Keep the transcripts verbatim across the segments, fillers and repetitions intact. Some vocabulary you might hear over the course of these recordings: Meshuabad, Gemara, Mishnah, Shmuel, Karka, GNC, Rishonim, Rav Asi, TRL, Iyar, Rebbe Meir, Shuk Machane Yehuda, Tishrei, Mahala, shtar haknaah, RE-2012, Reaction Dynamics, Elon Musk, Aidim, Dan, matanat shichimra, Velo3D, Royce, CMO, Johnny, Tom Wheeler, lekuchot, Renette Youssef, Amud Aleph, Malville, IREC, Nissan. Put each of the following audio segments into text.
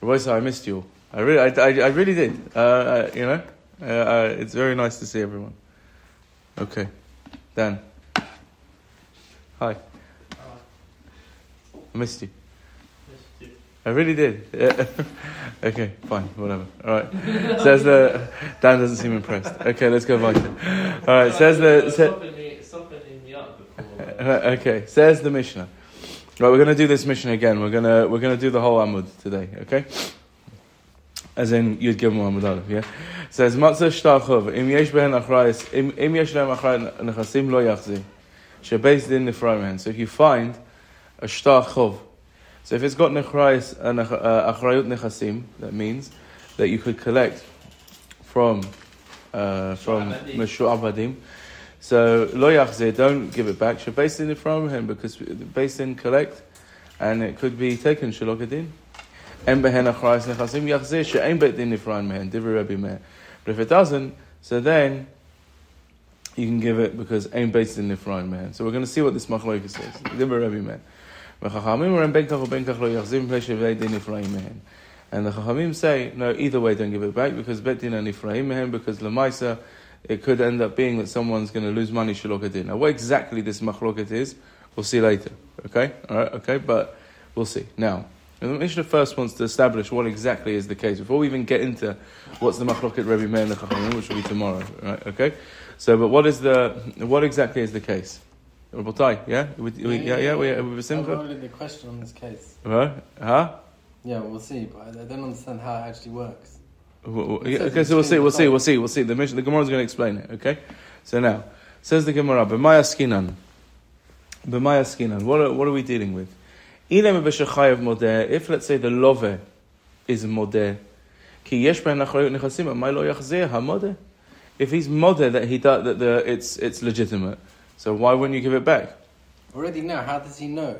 Royce, I missed you. I really, I, I, I really did. Uh, I, you know, uh, uh, it's very nice to see everyone. Okay, Dan. Hi. I missed you. I really did. Yeah. Okay, fine, whatever. All right. Says the Dan doesn't seem impressed. Okay, let's go weiter. All right. Says the. Sa- okay. Says the Mishnah. Right, we're gonna do this Mishnah again. We're gonna we're gonna do the whole Amud today. Okay. As in, you'd give them Amud Aleph. Yeah. Says Matza Shta'chov. Im yesh behen Achrayus. Im im yesh lehem Achrayus Nechasim lo yachzir. She beis din nifrayim. So if you find a shtar chov. So if it's got nechrayus and achrayut nechasim, that means that you could collect from uh, from Meshuabadim. So lo yachzeh, don't give it back. She based in it from him because based in collect, and it could be taken Shulakidin. Em behen achrayus nechasim yachzeh she em bet din nifran mehen divrei Rebbe Meir. But if it doesn't, so then you can give it because em bet din nifran mehen. So we're going to see what this machloka says. Divrei Rebbe Meir. And the Chachamim say, no, either way, don't give it back because bet din and nifraim mehem, because lemaisa, it could end up being that someone's going to lose money shulokadin. Now, what exactly this machloket is, we'll see later. Okay, all right, okay, but we'll see. Now, the Mishnah first wants to establish what exactly is the case before we even get into what's the machloket Rebbe Meir and the Chachamim, which will be tomorrow. Right? Okay, so but what is the what exactly is the case? Rabbi, yeah, we, we, yeah, yeah, we, we were simple. I've the question on this case. Right? Huh? Yeah, we'll see, but I don't understand how it actually works. Well, well, yeah, okay, so we'll see, we'll see, we'll see, we'll see. The Mishnah, the Gemara is going to explain it. Okay, so now says the Gemara, "B'may askinan, b'may askinan." What are, what are we dealing with? If let's say the lover is modeh, ki yesh ben achrayut nechasim, amay lo yachzeh hamodeh. If he's modeh that he does, that the it's it's legitimate. So why wouldn't you give it back? Already now, how does he know?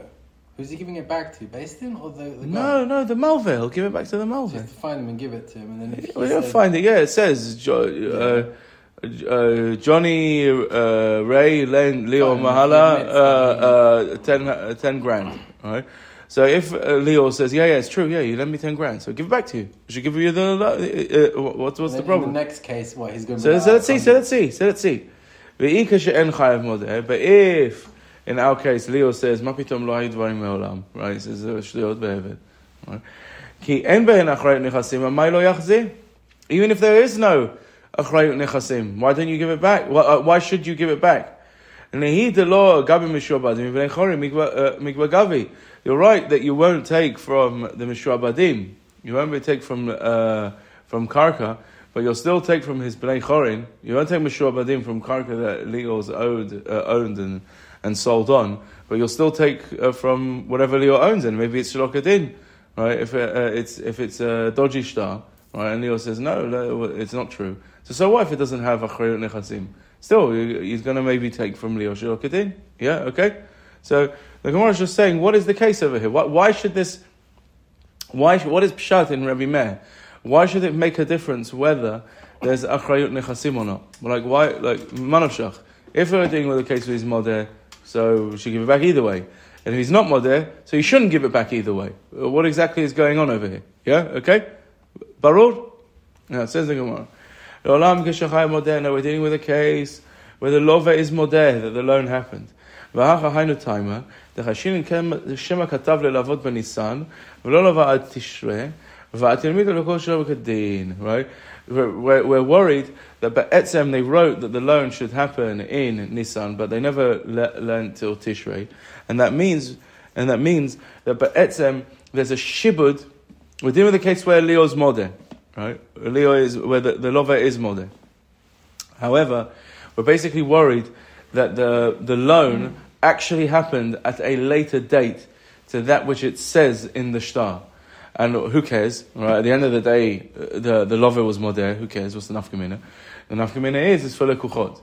Who's he giving it back to? Based in or the, the No, guy? no, the Malville. He'll give it back to the Malville. Just find him and give it to him. And then if he well, says, you'll find it, yeah. It says, jo- yeah. Uh, uh, Johnny, uh, Ray, Len, Leo, oh, Mahala, uh, uh, ten, uh, ten grand. All right? So if uh, Leo says, yeah, yeah, it's true, yeah, you lend me ten grand, so give it back to you. I should give you the... Uh, uh, what, what's the problem? In the next case, what, he's going to... So, so let's see, so let's see, so let's see. But if, in our case, Leo says, right, it says, right? Even if there is no achrayut nechasim, why don't you give it back? Why, uh, why should you give it back? You're right that you won't take from the Meshuabadim, you won't take from uh, from Karka, but you'll still take from his b'nei chorim. You won't take Meshuabadim from Karka that Leo's owed, uh, owned and, and sold on, but you'll still take uh, from whatever Leo owns, and maybe it's Shulakidin, right? If it, uh, it's if it's a uh, dodgy shtar, right? And Leo says no, it's not true. So so what if it doesn't have achrayut nechasim? Still, he's going to maybe take from Leo Shulakidin. Yeah, okay. So the Gemara is just saying, what is the case over here? Why, why should this? Why what is pshat in Rebbe Meir? Why should it make a difference whether there's achrayut nechasim or not? Like why, like manavshach? If we're dealing with a case where he's modeh, so we should give it back either way. And if he's not modeh, so you shouldn't give it back either way. What exactly is going on over here? Yeah, okay, barur. Now it says the Gemara, "Olam keshachay modeh." Now we're dealing with a case where the lover is modeh that the loan happened. V'ha'chaynu timer the chashin kem shema katav lelavot b'nissan v'lo lavaad tishrei. Right? We're, we're worried that Be'etzem they wrote that the loan should happen in Nissan, but they never le- learned till Tishrei, and that means and that means that Be'etzem there's a shibud. We're dealing with a case where Leo's modeh, right? Leo is where the, the lover is modeh. However, we're basically worried that the the loan actually happened at a later date to that which it says in the shtar. And who cares, right? At the end of the day, the the lover was modeh. Who cares? What's the nafkamina? The nafkamina is is for lekuchot,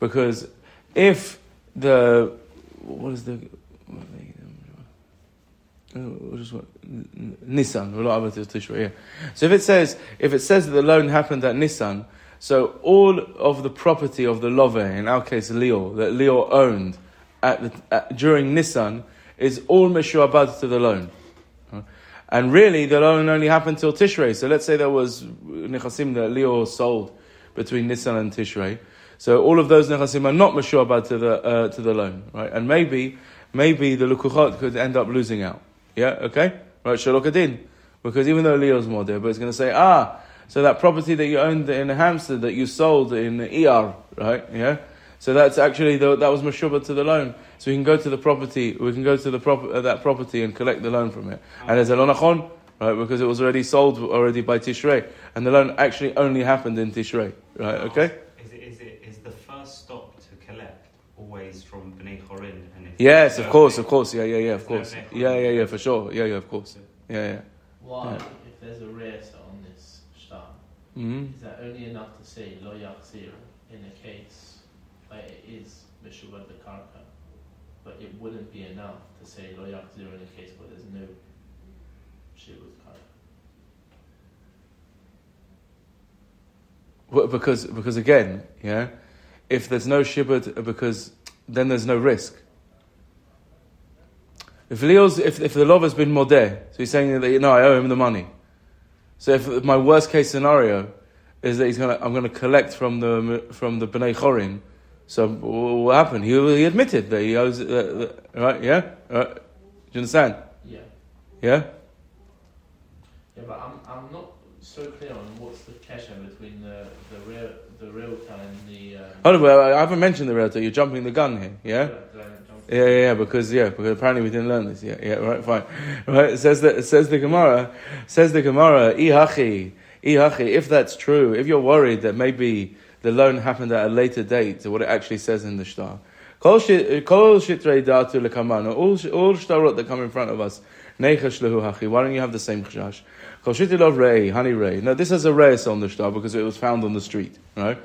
because if the what is the Nissan? We're not able to Tishrei. Yeah. So if it says if it says that the loan happened at Nissan, so all of the property of the lover, in our case Leo, that Leo owned at, the, at during Nissan, is all meshuabad to the loan. And really, that only happened till Tishrei. So let's say there was Nechasim that Leo sold between Nissan and Tishrei. So all of those Nechasim are not Meshuabad to the uh, to the loan, right? And maybe maybe the lekuchot could end up losing out. Yeah, okay? Right, Shulakidin. Because even though Leo's more there, but it's going to say, ah, so that property that you owned in Hamster that you sold in Iyar, right? Yeah? So that's actually, the, that was Meshuabad to the loan. So we can go to the property, we can go to the prop, uh, that property and collect the loan from it. And there's a lonachon, right? Because it was already sold already by Tishrei. And the loan actually only happened in Tishrei, right? Okay? Is it, is it, is the first stop to collect always from b'nei chorim? And yes, of course, of course. Yeah, yeah, yeah, of course. Yeah, yeah, yeah, for sure. Yeah, yeah, of course. Yeah, yeah. Why, yeah. If there's a rest on this shtar, mm-hmm. is that only enough to say lo yachzir in a case where it is Meshuabad the Karka? But it wouldn't be enough to say lo yachzir in a case where there's no shibud karka. Well, because because again, yeah, if there's no shibud, because then there's no risk. If Leo's, if if the love has been modeh, so he's saying that, you know, I owe him the money. So if my worst case scenario is that he's gonna, I'm gonna collect from the from the b'nei chorim. So what happened? He, he admitted that he owes, uh, uh, right? Yeah, right. Do you understand? Yeah. Yeah. Yeah, but I'm I'm not so clear on what's the kesher between the the real the realtor and the. Um, oh well, I haven't mentioned the realtor. You're jumping the gun here. Yeah. Yeah, yeah, yeah, because yeah, because apparently we didn't learn this. Yeah, yeah, right, fine, right. It says that it says the Gemara, says the Gemara. Ihachi, ihachi. If that's true, if you're worried that maybe the loan happened at a later date to what it actually says in the shtar. All shtarot that come in front of us, neichash lehu hachi. Why don't you have the same chashash? Kol shitilov Ray, honey Ray. Now this has a Royce on the shtar because it was found on the street, right?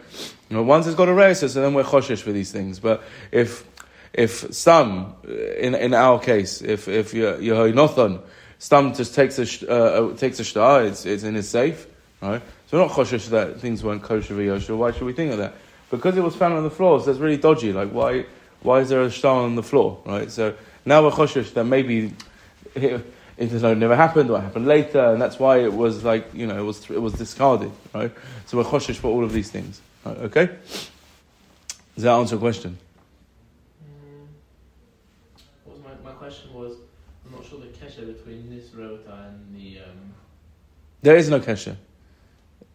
Now once it's got a Royce, so then we're choshesh for these things. But if If some, in in our case, if if Yehoinothon, some just takes a uh, takes a shtar, it's it's in his safe, right? So we're not choshesh that things weren't kosher v'yosher. Why should we think of that? Because it was found on the floor, so that's really dodgy. Like why why is there a shtar on the floor, right? So now we're choshesh that maybe it, it never happened or it happened later, and that's why it was like, you know, it was it was discarded, right? So we're choshesh for all of these things, right? Okay. Does that answer your question? Was I'm not sure the kesher between this rota and the. Um... There is no kesher.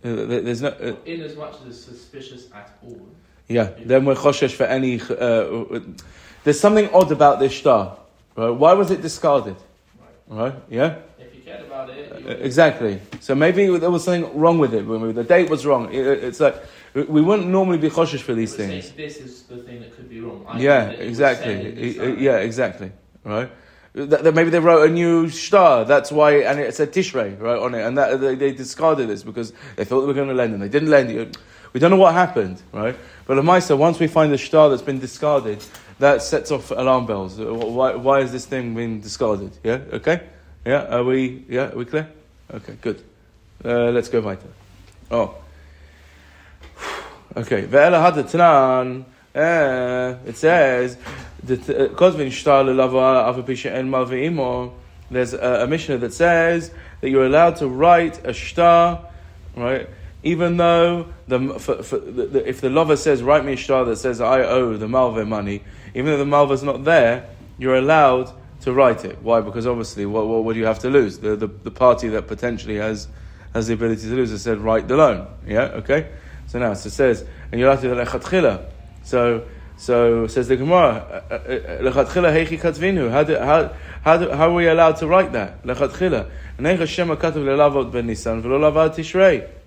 Uh, there, there's no. Uh... In as much as it's suspicious at all. Yeah, then we're choshesh for any. Uh, there's something odd about this shtar. Right? Why was it discarded? Right. Right? Yeah. If you cared about it. Uh, exactly. So maybe there was something wrong with it. Maybe the date was wrong. It, it's like we wouldn't normally be choshesh for these things. This is the thing that could be wrong. I yeah, exactly. Uh, yeah, exactly. Right, that maybe they wrote a new shtar. That's why, and it said Tishrei right on it, and that they, they discarded this because they thought they were going to lend them. They didn't lend it. We don't know what happened, right? But Lamaisa, once we find a shtar that's been discarded, that sets off alarm bells. Why? Why is this thing being discarded? Yeah. Okay. Yeah. Are we? Yeah. Are we clear? Okay. Good. Uh, let's go weiter. Oh. Okay. Ve'ela hadatnan. It says. There's a, a Mishnah that says that you're allowed to write a shtar, right? Even though the, for, for, the if the lover says, "Write me a shtar that says I owe the Malville money," even though the Malva's not there, you're allowed to write it. Why? Because obviously, what what would you have to lose? The the, the party that potentially has has the ability to lose has said, "Write the loan." Yeah, okay. So now so it says, and you're allowed to lechatchila. So. So says the Gemara, how, do, how, how, do, how are we allowed to write that?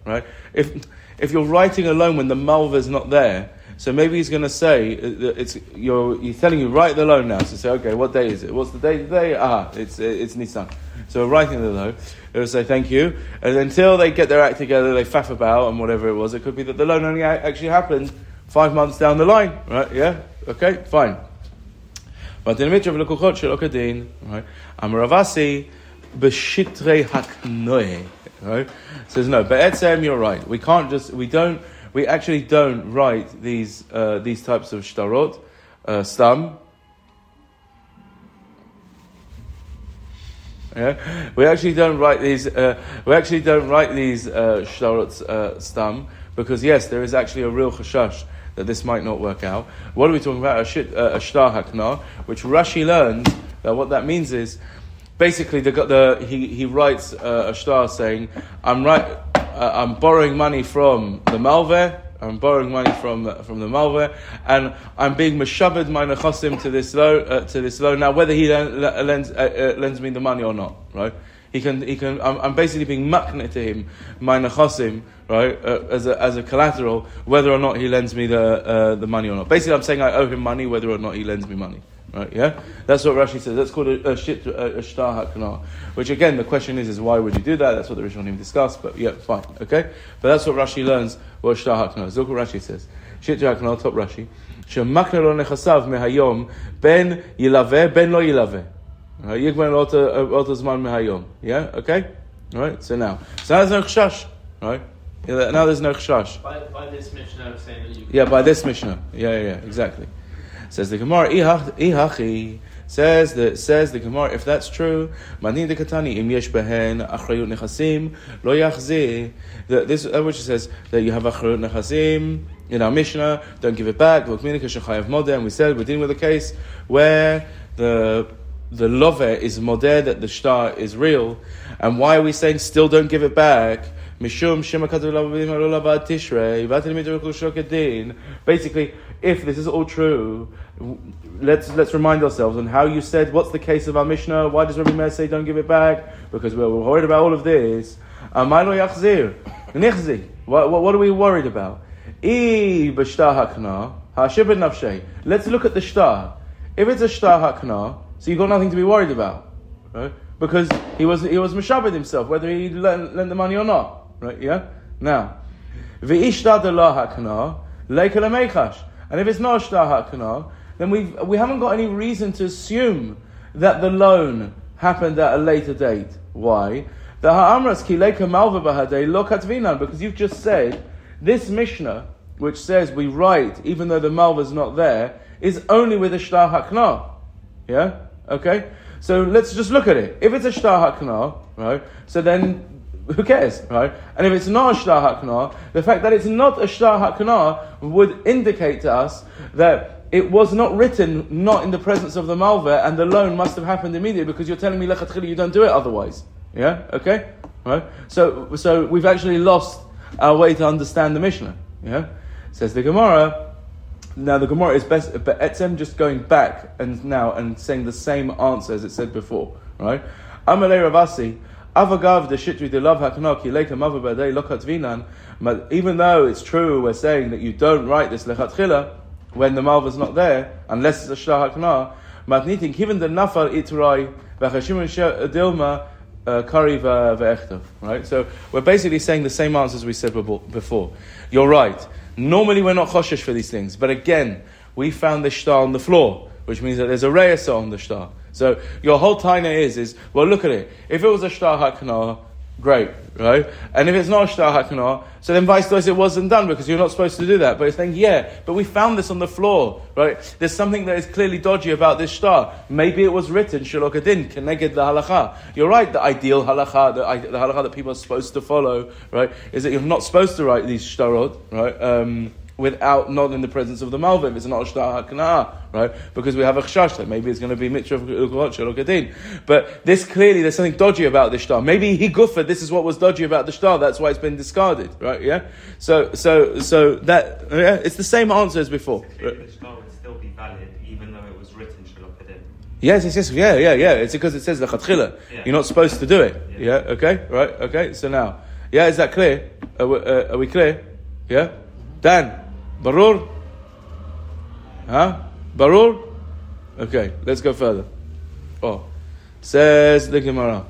Right? If if you're writing a loan when the Malva's not there, so maybe he's going to say it's you're you're telling you write the loan now. So say, okay, what day is it? What's the day today? Ah, it's it's Nissan. So we're writing the loan. They'll say thank you, and until they get their act together, they faff about and whatever it was. It could be that the loan only actually happened Five months down the line, right? Yeah, okay, fine. But in the mitzvah of lekuchot shulakidin, right? I'm Rav Asi b'shitrei haknaah, right? Says no, but etzem, you're right. We can't just, we don't, we actually don't write these uh, these types of shtarot, uh, stam. Yeah? We actually don't write these. Uh, we actually don't write these uh, shtarot uh, stam because yes, there is actually a real chashash that this might not work out. What are we talking about? A, shit, uh, a shtar haknaah, which Rashi learns that what that means is basically the, the he he writes uh, a shtar saying, "I'm right. Uh, I'm borrowing money from the Malville. I'm borrowing money from the, from the Malville, and I'm being Meshuabad my Nechasim to this loan. Uh, to this loan now, whether he l- l- lends uh, uh, lends me the money or not, right? He can. He can. I'm, I'm basically being makna to him my Nechasim, right? Uh, as a as a collateral, whether or not he lends me the uh, the money or not. Basically, I'm saying I owe him money, whether or not he lends me money, right? Yeah, that's what Rashi says. That's called a, a, shit, a, a shtar haknaah. Which again, the question is, is why would you do that? That's what the Rishonim discussed. But yeah, fine, okay. But that's what Rashi learns. Well, shtar haknaah. Look what Rashi says. Shtar haknaah. Top Rashi. Shemakna lo nechasav mehayom ben yilaveh ben lo yilaveh. Yigman oto zman mehayom. Yeah, okay. All right. So now, so now there's no chashash, right? Yeah, now there's no chashash. By, by this Mishnah, I'm saying that you. Yeah, by this Mishnah. Yeah, yeah, yeah, exactly. Says the Gemara, ihachi. Says the says the Gemara, if that's true, manin de katani im yesh behen achrayut nechasim lo yachzi. This which says that you have achrayut nechasim in our Mishnah, don't give it back. And we said we're dealing with a case where the the love is modeh, that the shtar is real, and why are we saying still don't give it back? Mishum shema katu l'abad tishrei v'atilimidu Shulakidin. Basically, if this is all true, let's let's remind ourselves on how you said. What's the case of our Mishnah? Why does Rebbe Meir say don't give it back? Because we're worried about all of this. Amay lo yachzir nichzi. What what are we worried about? I b'shtar haknaah hashibud nafshei. Let's look at the shtar. If it's a shtar haknaah, so you've got nothing to be worried about, right? Because he was he was Meshuabad himself, whether he lent, lent the money or not, right? Yeah. Now, v'ishtar delah haknaah le'kol meikash. And if it's not a shtar haknaah, then we we haven't got any reason to assume that the loan happened at a later date. Why? The ha'amras ki leika malva b'haday lo katvinan, because you've just said this Mishnah, which says we write even though the malva's not there, is only with a shtar haknaah. Yeah. Okay. So let's just look at it. If it's a shtar haknaah, right? So then. Who cares, right? And if it's not a shtar haknaah, the fact that it's not a shtar haknaah would indicate to us that it was not written not in the presence of the malveh, and the loan must have happened immediately because you're telling me lechatchila you don't do it otherwise. Yeah, okay, right? So, so we've actually lost our way to understand the Mishnah. Yeah, says the Gemara. Now the Gemara is best, but etzem just going back and now and saying the same answer as it said before, right? Amalei Rav Asi. Even though it's true, we're saying that you don't write this lechatchila when the malva's not there, unless it's a shtar haknaah. Matnitin given the nafar itrai v'chashim dilma kari ve'echtav. Right, so we're basically saying the same answers we said before. You're right. Normally we're not choshesh for these things, but again, we found this shtar on the floor, which means that there's a reyesa on the shtar. So your whole taina is, is well, look at it. If it was a shtar haknaah, great, right? And if it's not a shtar haknaah, so then vice versa, it wasn't done because you're not supposed to do that. But it's saying, yeah, but we found this on the floor, right? There's something that is clearly dodgy about this shtar. Maybe it was written, Shulakidin, keneged the halakha. You're right, the ideal halakha, the, the halakha that people are supposed to follow, right, is that you're not supposed to write these shtarot, right? Um, without not in the presence of the malveh, it's not a shtar haknaah, right? Because we have a chashash that maybe it's going to be mitzvah of lekuchot shulakidin. But this clearly, there's something dodgy about this shtar. Maybe he guffed. This is what was dodgy about the shtar. That's why it's been discarded, right? Yeah. So, so, so that yeah, it's the same answer as before. So clearly the shtar would still be valid even though it was written shulakidin. Yes, yes, yes, yeah, yeah, yeah. It's because it says lechatchila. Yeah. You're not supposed to do it. Yeah. yeah. Okay. Right. Okay. So now, yeah, is that clear? Are we, uh, are we clear? Yeah. Dan. Barur? Huh? Barur? Okay, let's go further. Oh. Says the Gemara.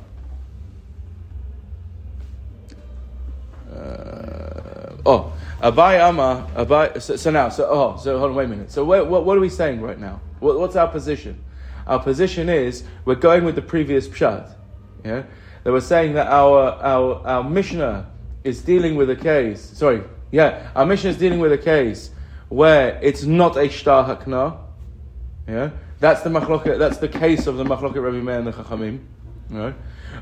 Uh, oh. Abaye Ama. Abaye. So, so now, so, oh, so hold on, wait a minute. So where, what, what are we saying right now? What, what's our position? Our position is we're going with the previous Pshat. Yeah? They were saying that our, our, our Mishnah is dealing with a case. Sorry. Yeah, our Mishnah is dealing with a case where it's not a shtar haknaah. Yeah, that's the machloket. That's the case of the machloket Rebbe Meir and the Chachamim. Right?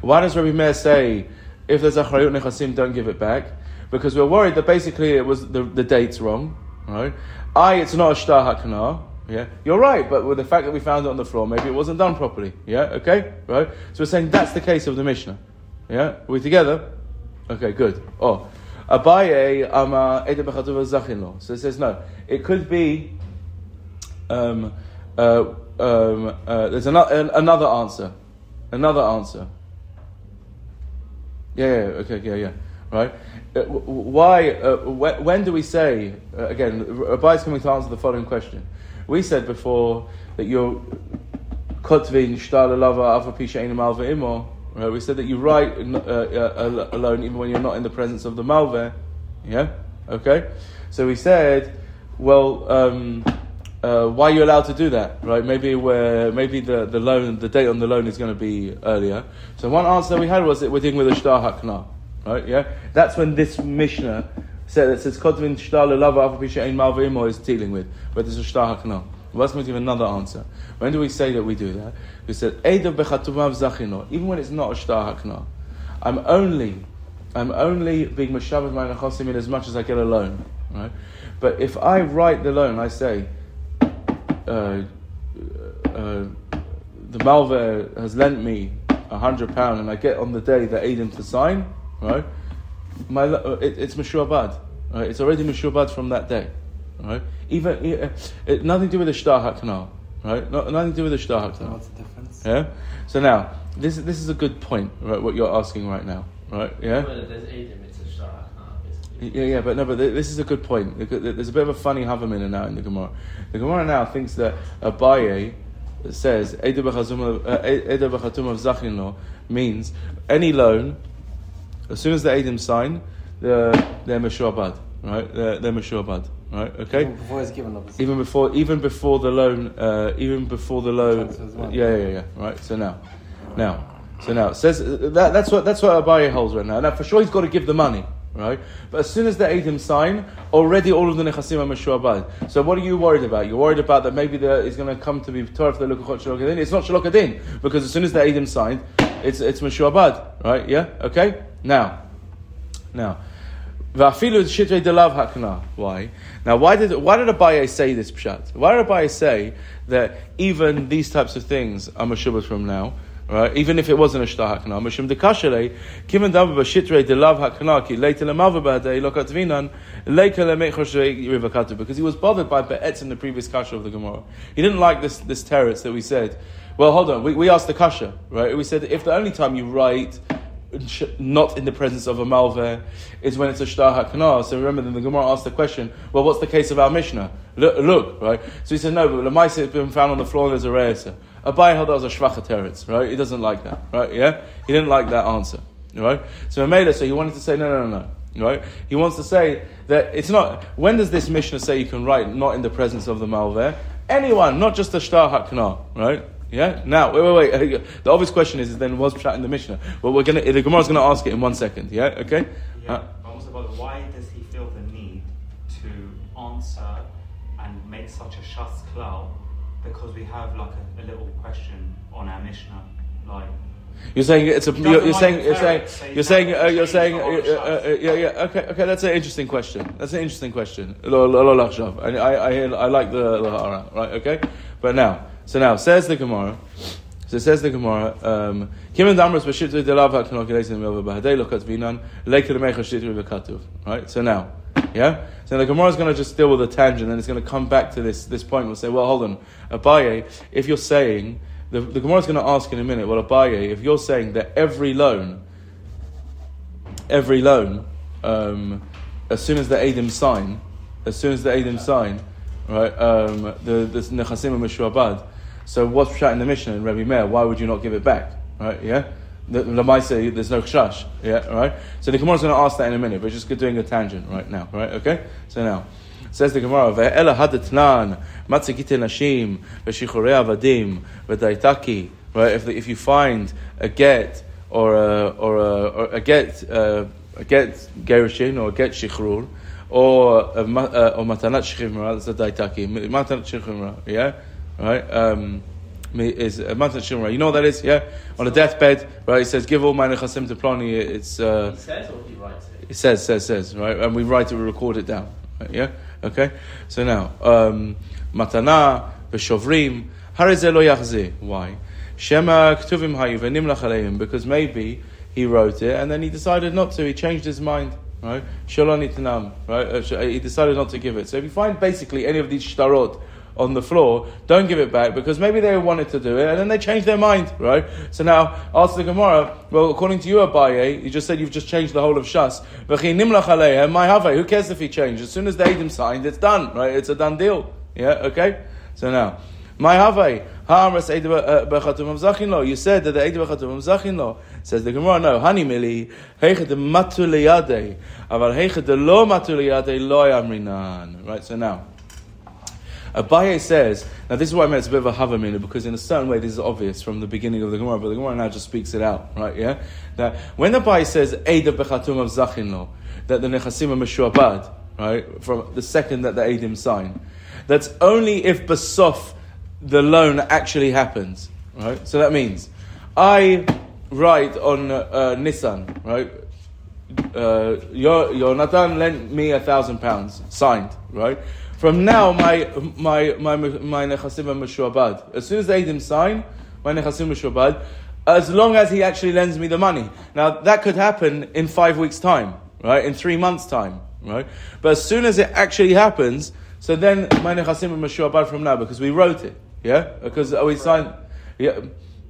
Why does Rebbe Meir say, if there's Achrayut Nechasim, don't give it back? Because we're worried that basically it was the, the date's wrong. Right? I, it's not a shtar haknaah. Yeah, you're right, but with the fact that we found it on the floor, maybe it wasn't done properly. Yeah, okay, right? So we're saying that's the case of the Mishnah. Yeah, are we together? Okay, good. Oh, Abaye, ama Aidim Zachin law. So it says no. It could be. Um, uh, um, uh, there's another another answer, another answer. Yeah, yeah, okay, yeah, yeah. Right? Uh, why? Uh, wh- when do we say uh, again? Abaye is coming to answer the following question. We said before that you're kotvin shtar lava afa pisha in malva imo. Right, we said that you write uh, uh, alone even when you're not in the presence of the malveh. Yeah? Okay? So we said, well, um, uh, why are you allowed to do that? Right? Maybe where maybe the, the loan, the date on the loan is going to be earlier. So one answer we had was that we're dealing with a shtar haknaah. Right? Yeah? That's when this Mishnah said that says Kotvin shtar lelava afapisha ein malveh imo is dealing with, but there's a shtar haknaah. Let's give another answer. When do we say that we do that? We said, even when it's not a shtar haknaah, I'm only, I'm only being Meshuabad my Nechasim in as much as I get a loan, right? But if I write the loan, I say, uh, uh, the Malveh has lent me a hundred pound, and I get on the day the Aidim to sign, right? My, it, it's Meshuabad, right? It's already Meshuabad from that day. Right, even it, it, nothing to do with the shtar haknaah, right? Not, nothing to do with the shtar haknaah. What's the difference? Yeah. So now, this this is a good point, right? What you're asking right now, right? Yeah. Well, there's Aidim, it's a shtar haknaah, basically. Yeah, yeah, but no, but this is a good point. There's a bit of a funny havamina now in the Gemara. The Gemara now thinks that Abaye says Eidah b'chatum of zachin lo means any loan, as soon as the Aidim sign, they're they're meshuabad, right? They're they're meshuabad. Right. Okay. Even before it's given, obviously. Even before, even before the loan, uh, even before the loan. Well. Yeah, yeah, yeah. Right. So now, now, so now, it says that that's what that's what Abaye holds right now. Now for sure he's got to give the money, right? But as soon as the Aidim sign, already all of the Nechasim are Meshuabad. So what are you worried about? You're worried about that maybe there is going to come to be Torah for the lekuchot Shulakidin. It's not Shulakidin because as soon as the Aidim signed, it's it's Meshuabad, right? Yeah. Okay. Now, now. Why? Now, why did why did Abaye say this pshat? Why did Abaye say that even these types of things are meshubot from now, right? Even if it wasn't a shtar haknaah, mishum dekashelei kiven davar b'shitrei delav haknaah ki leite lemalva b'adei lo katvinan leike lemech choshei rivakatu, because he was bothered by be'etz in the previous kasha of the Gemara. He didn't like this this teretz that we said. Well, hold on, we we asked the kasha, right? We said if the only time you write not in the presence of a malveh is when it's a shtar haknaah. So remember, then the Gemara asked the question, well, what's the case of our Mishnah? Look, look, right? So he said, no, but lemaisa has been found on the floor and there's a reisa. Abaye held that was a shvacha teretz, right? He doesn't like that, right? Yeah? He didn't like that answer, right? So Mamela, so he wanted to say, no, no, no, no, right? He wants to say that it's not, when does this Mishnah say you can write not in the presence of the malveh? Anyone, not just the shtar haknaah, right? Yeah? Now, wait, wait, wait. The obvious question is, is then was Pshat in the Mishnah? Well, we're gonna, the Gemara's going to ask it in one second. Yeah? Okay? Yeah. Uh, but also, but why does he feel the need to answer and make such a Shas klal? Because we have like a, a little question on our Mishnah. Like, you're saying it's a. You're, you're saying you're saying you're saying uh, you're saying. Uh, uh, uh, yeah, yeah. Okay, okay. That's an interesting question. That's an interesting question. I, I, I like the hara. Right. Okay. But now, so now says the Gemara. So says the Gemara. Um, right. So now, yeah. So the Gemara is going to just deal with a tangent, and it's going to come back to this this point. We'll say, well, hold on, Abaye, if you're saying. The, the Gemara is going to ask in a minute, well, Abaye, if you're saying that every loan, every loan, um, as soon as the Aidim sign, as soon as the Aidim sign, right, um, the Nechasim and Meshuabad, so what's Pshat in the Mishnah and Rebbe Meir, why would you not give it back, right, yeah? The Lamaisa, there's no Kshash, yeah, right? So the Gemara is going to ask that in a minute, but just doing a tangent right now, right, okay? So now. Says the Gemara, "Ve'ela hadatnan matzigite nashim ve'shichurei avadim ve'daitaki." Right? If the, if you find a get or a or a, or a get uh, a get gerushin or a get shichur or a, uh, or matanat shichimra, that's a daitaki. Matanat shichimra, yeah, right. Um, is a matanat shichimra. You know what that is, yeah? On a deathbed, right? He says, give all my nechasim to Plani. It's uh, he says or he writes it? He says, says, says, right? And we write it, we record it down, right? Yeah? Okay? So now, um, matanah, v'shovrim, harezeh lo yachzeh. Why? Shema ktuvim hayu v'nimlach aleim. Because maybe he wrote it and then he decided not to. He changed his mind. Right? Shalonitanam. Right? He decided not to give it. So if you find basically any of these shtarot on the floor, don't give it back, because maybe they wanted to do it and then they changed their mind, right? So now, ask the Gemara, well, according to you, Abaye, you just said you've just changed the whole of Shas. Who cares if he changed? As soon as the Aidim signed, it's done, right? It's a done deal. Yeah, okay? So now, you said that the Eidim B'chatum Zachin Lo. Says the Gemara, no. Hani mili heichad matuliyade, aval heichad lo matuliyade lo yamrinan. Right. So now, Abaye says, now this is why I meant it's a bit of a havamina, because in a certain way this is obvious from the beginning of the Gemara, but the Gemara now just speaks it out, right? Yeah. That when Abaye says Eidim B'chatum Zachin Lo, that the Nechasim are Meshuabad, right, from the second that the Eidim sign, that's only if Basof the loan actually happens, right? So that means I write on uh, uh, Nissan, right? Uh, your your Natan lent me a thousand pounds, signed, right? From now, my my my my nechasim are meshuabad. As soon as they him sign, my nechasim meshuabad. As long as he actually lends me the money. Now that could happen in five weeks' time, right? In three months' time, right? But as soon as it actually happens, so then my nechasim are meshuabad from now, because we wrote it. Yeah, because we right. signed. Yeah,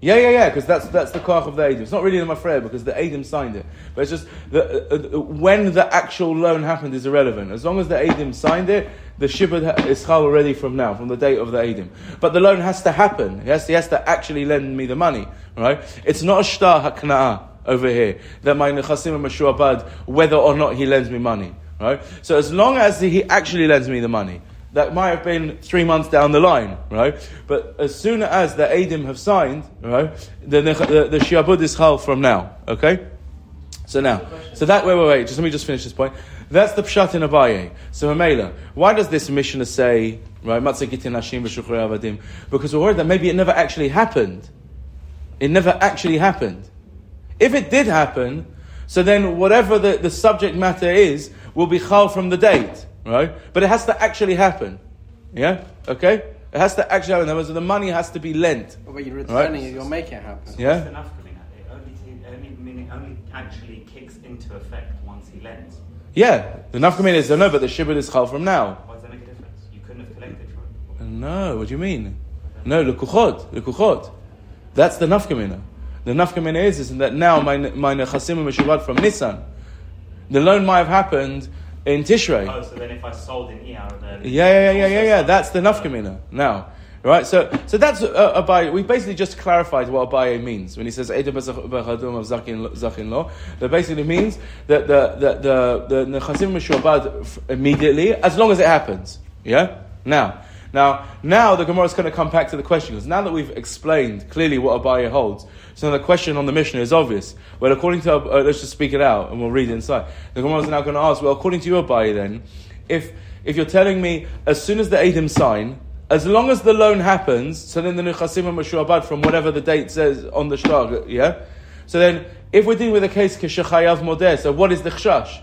yeah, yeah, yeah. Because that's that's the karka of the Aidim. It's not really in my prayer because the Aidim signed it. But it's just the, uh, uh, when the actual loan happened is irrelevant. As long as the Aidim signed it, the shibud is chal already from now, from the date of the Aidim. But the loan has to happen. He has to, he has to actually lend me the money, right? It's not a shtar haknaah over here that my nechasim are meshuabad whether or not he lends me money, right? So as long as he actually lends me the money. That might have been three months down the line, right? But as soon as the Aidim have signed, right, the the, the shiabud is chal from now, okay? So now, so that, wait, wait, wait, just let me just finish this point. That's the pshat in Abaye. So Hamela, why does this Mishnah say, right, Matza Shta'chov v'shuchrei avadim? Because we're worried that maybe it never actually happened. It never actually happened. If it did happen, so then whatever the, the subject matter is, will be chal from the date. Right? But it has to actually happen. Yeah? Okay? It has to actually happen. In other words, the money has to be lent. But you're returning it, right? You'll make it happen. So yeah? Enough, it only, only, only actually kicks into effect once he lends. Yeah. The nafkamina is, no, but the shibud is chal from now. Why does that make a difference? You couldn't have collected from it before. No, what do you mean? No, lekuchot. Lekuchot. That's the nafkamina. The nafkamina is, is that now my my nechasim meshuvad from Nissan. The loan might have happened in Tishrei. Oh, so then if I sold in Iyar, then... Yeah, yeah, yeah, yeah, yeah, that's the nafkamina. Now, right? So so that's uh, Abaye. We basically just clarified what Abaye means when he says, Eidim b'chadum of Zachin Lo. That basically means that the the the Nechasim Meshuabad immediately, as long as it happens. Yeah? Now, now, now the Gemara is going to come back to the question, because now that we've explained clearly what Abaye holds, so the question on the Mishnah is obvious. Well, according to, uh, let's just speak it out and we'll read it inside. The Gemara is now going to ask, well, according to you, Abaye, then, if if you're telling me as soon as the Aidim sign, as long as the loan happens, so then the Nechasim and Meshuabad from whatever the date says on the shtar, yeah? So then, if we're dealing with a case, Keshechayav Modeh, so what is the Chshash?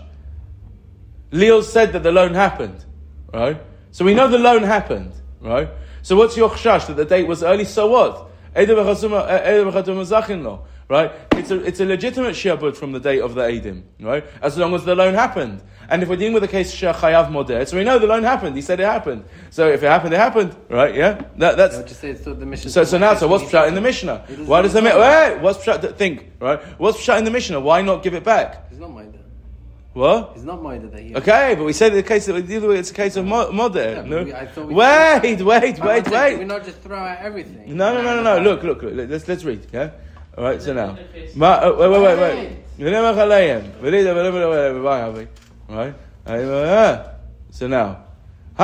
Leo said that the loan happened, right? So we know the loan happened, right? So what's your Chshash that the date was early, so what? Right? It's a it's a legitimate shiabud from the date of the Aidim, right? As long as the loan happened. And if we're dealing with the case Shachayav Modeh, so we know the loan happened, he said it happened. So if it happened, it happened, right? Yeah? That that's no, just say it's the Mishnah. So so now so what's pshat in the Mishnah? Why does the Mishnah what's pshat think, right? What's pshat in the Mishnah? Why not give it back? It's not Maida. What? It's not Maida that he okay, but we said the case that we deal with it's a case of Modeh. No? Wait, wait, wait, wait. We're not just throwing out everything. No, no, no, no, no. Look, look, look, let's let's read, yeah? All right, so now. Wait, wait, wait, wait. Right? So now. It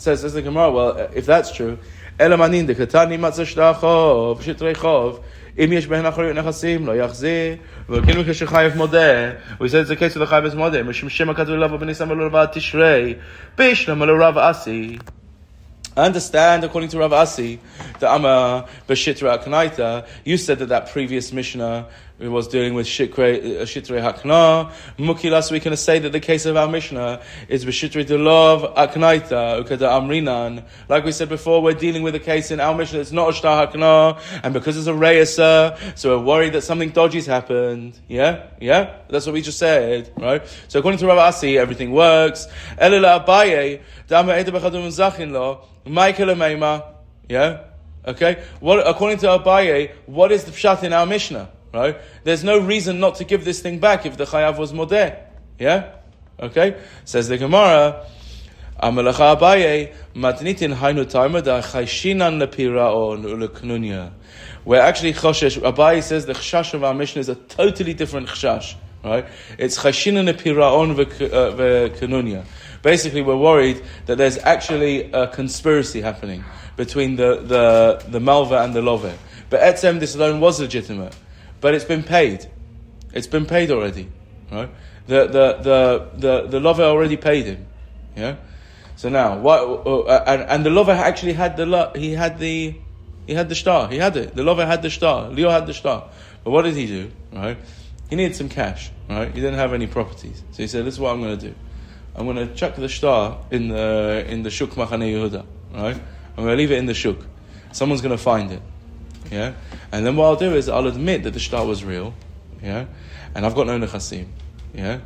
says, says the Gemara, well, if that's true, we said it's the case of the Chayav's Modeh. I understand, according to Rav Asi, that Amar b'shtar haknaah, you said that that previous Mishnah was dealing with shtar haknaah. Mukilas, we can say that the case of our Mishnah is b'shtar delov haknaah ukada amrinan. Like we said before, we're dealing with a case in our Mishnah. It's not a shtar haknaah, and because it's a reyesa, so we're worried that something dodgy's happened. Yeah, yeah, that's what we just said, right? So according to Rav Asi, everything works. Elila Abaye dama edav b'chadum zachin lo. Michael Ameima, yeah? Okay? What, according to Abaye, what is the pshat in our Mishnah, right? There's no reason not to give this thing back if the chayav was modeh, yeah? Okay? Says the Gemara, Amalacha Abaye, matnitin hainu taimada chayshinan lepiraon uleknunya. Where actually choshesh, Abaye says the chshash of our Mishnah is a totally different chshash, right? It's chayshinan lepiraon veknunya. Basically, we're worried that there's actually a conspiracy happening between the the, the malva and the love. But etzem, this loan was legitimate, but it's been paid. It's been paid already, right? The the the the, the love already paid him, yeah. So now, what? Uh, and, and the love actually had the lo- he had the he had the shtar. He had it. The love had the shtar. Leo had the shtar. But what did he do? Right? He needed some cash. Right? He didn't have any properties, so he said, "This is what I'm going to do. I'm going to chuck the shtar in the in the shuk Machane Yehuda, right? I'm going to leave it in the shuk. Someone's going to find it, yeah? And then what I'll do is I'll admit that the shtar was real, yeah? And I've got no nechasim, yeah?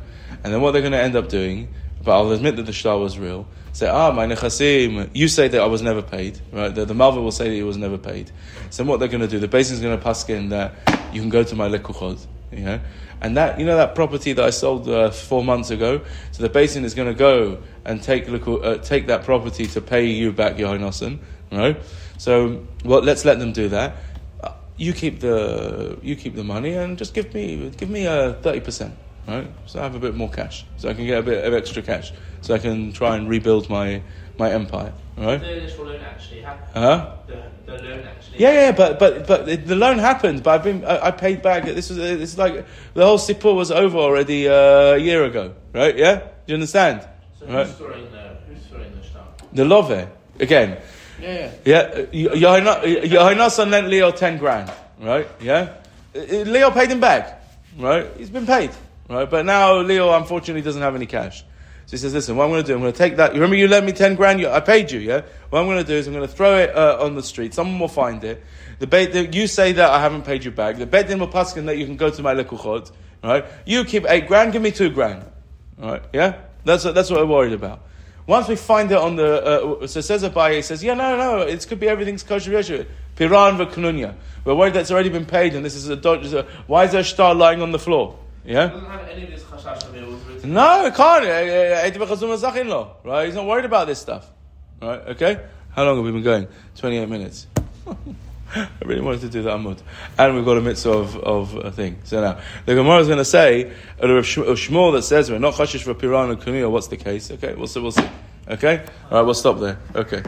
And then what they're going to end up doing, but I'll admit that the shtar was real, say, ah, my nechasim, you say that I was never paid, right? The, the malva will say that he was never paid. So what they're going to do, the beis din is going to paskin that you can go to my lekuchot, yeah? And that, you know, that property that I sold uh, four months ago, so the beis din is going to go and take look, uh, take that property to pay you back, your Hinosin, right? So, well, let's let them do that. Uh, you keep the you keep the money and just give me give me a thirty percent, right? So I have a bit more cash, so I can get a bit of extra cash, so I can try and rebuild my my empire, right? The initial loan actually happened. Huh? The, the loan actually. Yeah, yeah, but but but the loan happened. But I've been I, I paid back. This was it's like the whole sipur was over already uh, a year ago, right? Yeah, do you understand? So right? Who's throwing the who's throwing the shtar? The love again. Yeah, yeah. Yeah, Yohainasan lent Leo ten grand, right? Yeah, Leo paid him back, right? He's been paid, right? But now Leo unfortunately doesn't have any cash. So he says, listen, what I'm going to do, I'm going to take that. You remember you lent me ten grand, you, I paid you, yeah? What I'm going to do is I'm going to throw it uh, on the street. Someone will find it. The, beit, the You say that I haven't paid you back. The beit din will paskin that you can go to my lekuchot, right? You keep eight grand, give me two grand, all right? Yeah? That's that's what I'm worried about. Once we find it on the... Uh, so says Abaye, he says, yeah, no, no, it could be everything's kosher yeshu. Piran v'knunya. We're worried that's already been paid and this is a... Dodge, a why is there a shtar lying on the floor? Yeah? It doesn't have any of this chashash that it was written. No, it can't. Right? He's not worried about this stuff. Right? Okay? How long have we been going? twenty-eight minutes. I really wanted to do that Amud. And we've got a mitzvah of, of a thing. So now, the Gemara is going to say, of Shmuel that says, we're not chashish for Piran and Kunia, what's the case? Okay, we'll see, we'll see. Okay? Alright, we'll stop there. Okay.